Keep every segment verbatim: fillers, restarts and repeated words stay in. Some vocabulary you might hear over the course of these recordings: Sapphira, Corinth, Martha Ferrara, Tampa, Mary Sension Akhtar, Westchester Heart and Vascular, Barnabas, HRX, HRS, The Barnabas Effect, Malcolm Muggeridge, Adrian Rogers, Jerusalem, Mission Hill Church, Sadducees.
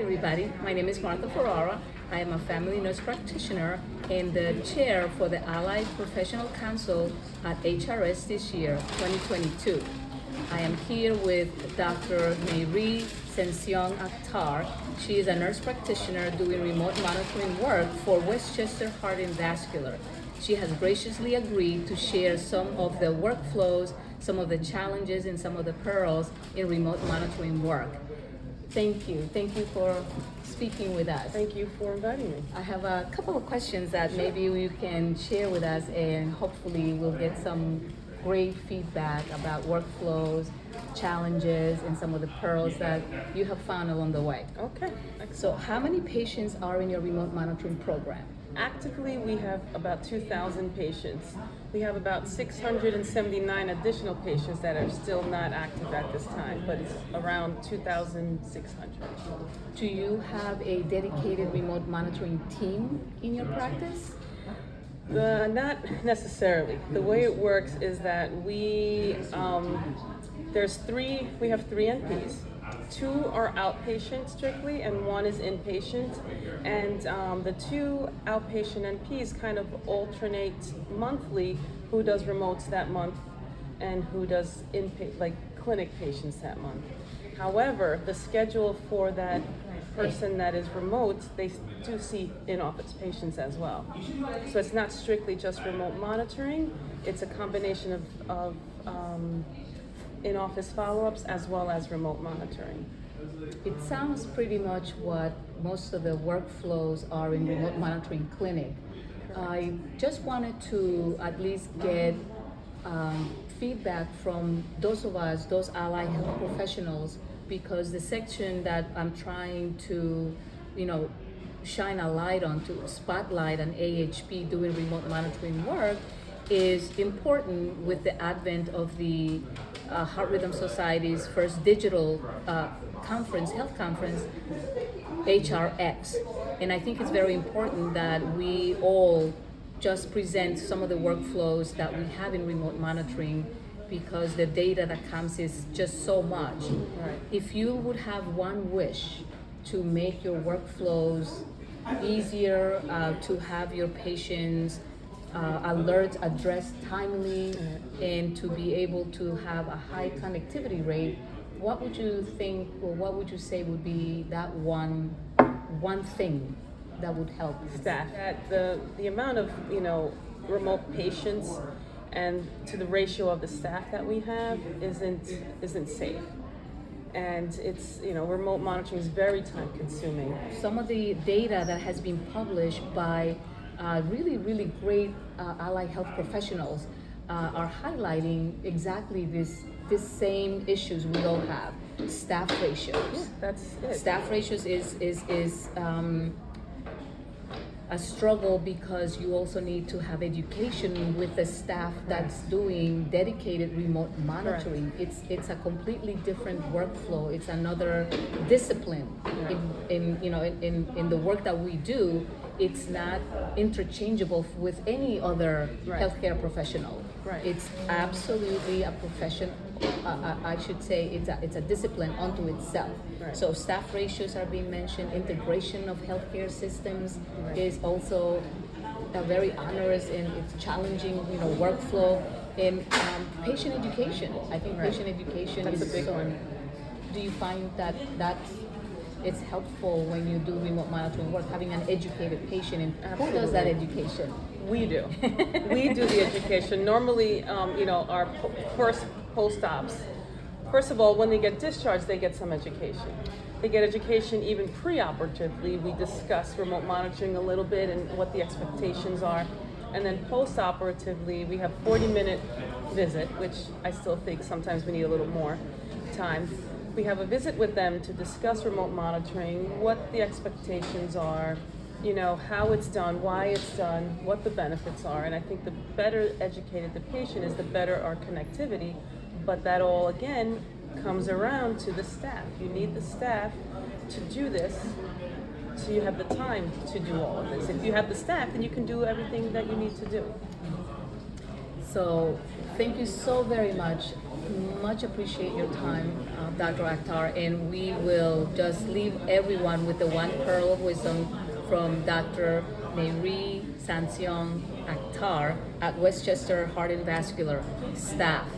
everybody. My name is Martha Ferrara. I am a family nurse practitioner and the chair for the Allied Professional Council at H R S this year, twenty twenty-two. I am here with Doctor Mary Sension Akhtar. She is a nurse practitioner doing remote monitoring work for Westchester Heart and Vascular. She has graciously agreed to share some of the workflows, some of the challenges, and some of the pearls in remote monitoring work. Thank you. Thank you for speaking with us. Thank you for inviting me. I have a couple of questions that maybe you can share with us, and hopefully we'll get some great feedback about workflows, challenges, and some of the pearls that you have found along the way. Okay. So how many patients are in your remote monitoring program? Actively, we have about two thousand patients. We have about six hundred seventy-nine additional patients that are still not active at this time, but it's around two thousand six hundred. Do you have a dedicated remote monitoring team in your practice? The, not necessarily. The way it works is that we, um, there's three, we have three N Ps. Two are outpatient strictly and one is inpatient, and um, the two outpatient N Ps kind of alternate monthly who does remotes that month and who does inpatient, like clinic patients that month. However, the schedule for that person that is remote, they do see in-office patients as well. So it's not strictly just remote monitoring, it's a combination of, of um, in-office follow-ups as well as remote monitoring. It sounds pretty much what most of the workflows are in remote monitoring clinic. I just wanted to at least get um, feedback from those of us, those allied health professionals, because the section that I'm trying to, you know, shine a light on, to spotlight an A H P doing remote monitoring work, is important with the advent of the Uh, Heart Rhythm Society's first digital uh, conference, health conference, H R X. And I think it's very important that we all just present some of the workflows that we have in remote monitoring, because the data that comes is just so much. Right. If you would have one wish to make your workflows easier, uh, to have your patients Uh, alerts addressed timely, and to be able to have a high connectivity rate, what would you think, or what would you say would be that one one thing that would help staff? That the the amount of, you know, remote patients and to the ratio of the staff that we have isn't isn't safe. And it's, you know, remote monitoring is very time consuming. Some of the data that has been published by Uh, really, really great uh, allied health professionals uh, are highlighting exactly this this same issues we all have. Staff ratios. Yeah, that's it. Staff ratios is is is um, a struggle, because you also need to have education with the staff that's doing dedicated remote monitoring. Correct. It's it's a completely different workflow. It's another discipline. Yeah. in, in you know in, in, in the work that we do. It's not interchangeable with any other right. healthcare professional. Right. It's absolutely a profession. Uh, I should say it's a it's a discipline unto itself. Right. So staff ratios are being mentioned. Integration of healthcare systems right. is also a very onerous and it's challenging, you know, workflow. And um, patient education. I think right. patient education That's is a big so, one. Do you find that that's it's helpful when you do remote monitoring work, having an educated patient? And Absolutely. Who does that education? We do. We do the education. Normally, um, you know, our po- first post-ops, first of all, when they get discharged, they get some education. They get education even pre-operatively. We discuss remote monitoring a little bit and what the expectations are. And then post-operatively, we have forty-minute visit, which I still think sometimes we need a little more time. We have a visit with them to discuss remote monitoring, what the expectations are, you know, how it's done, why it's done, what the benefits are. And I think the better educated the patient is, the better our connectivity. But that all, again, comes around to the staff. You need the staff to do this, so you have the time to do all of this. If you have the staff, then you can do everything that you need to do. So thank you so very much. Much appreciate your time, uh, Doctor Akhtar, and we will just leave everyone with the one pearl of wisdom from Doctor Mary Sension Akhtar at Westchester Heart and Vascular. Staff.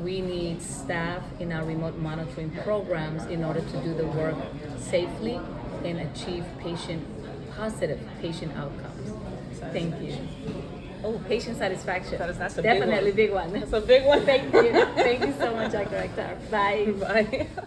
We need staff in our remote monitoring programs in order to do the work safely and achieve patient positive patient outcomes. Thank you. Oh, patient satisfaction. That's a definitely big one. big one. That's a big one. Thank you. Thank you so much, Doctor Akhtar. Bye. Bye.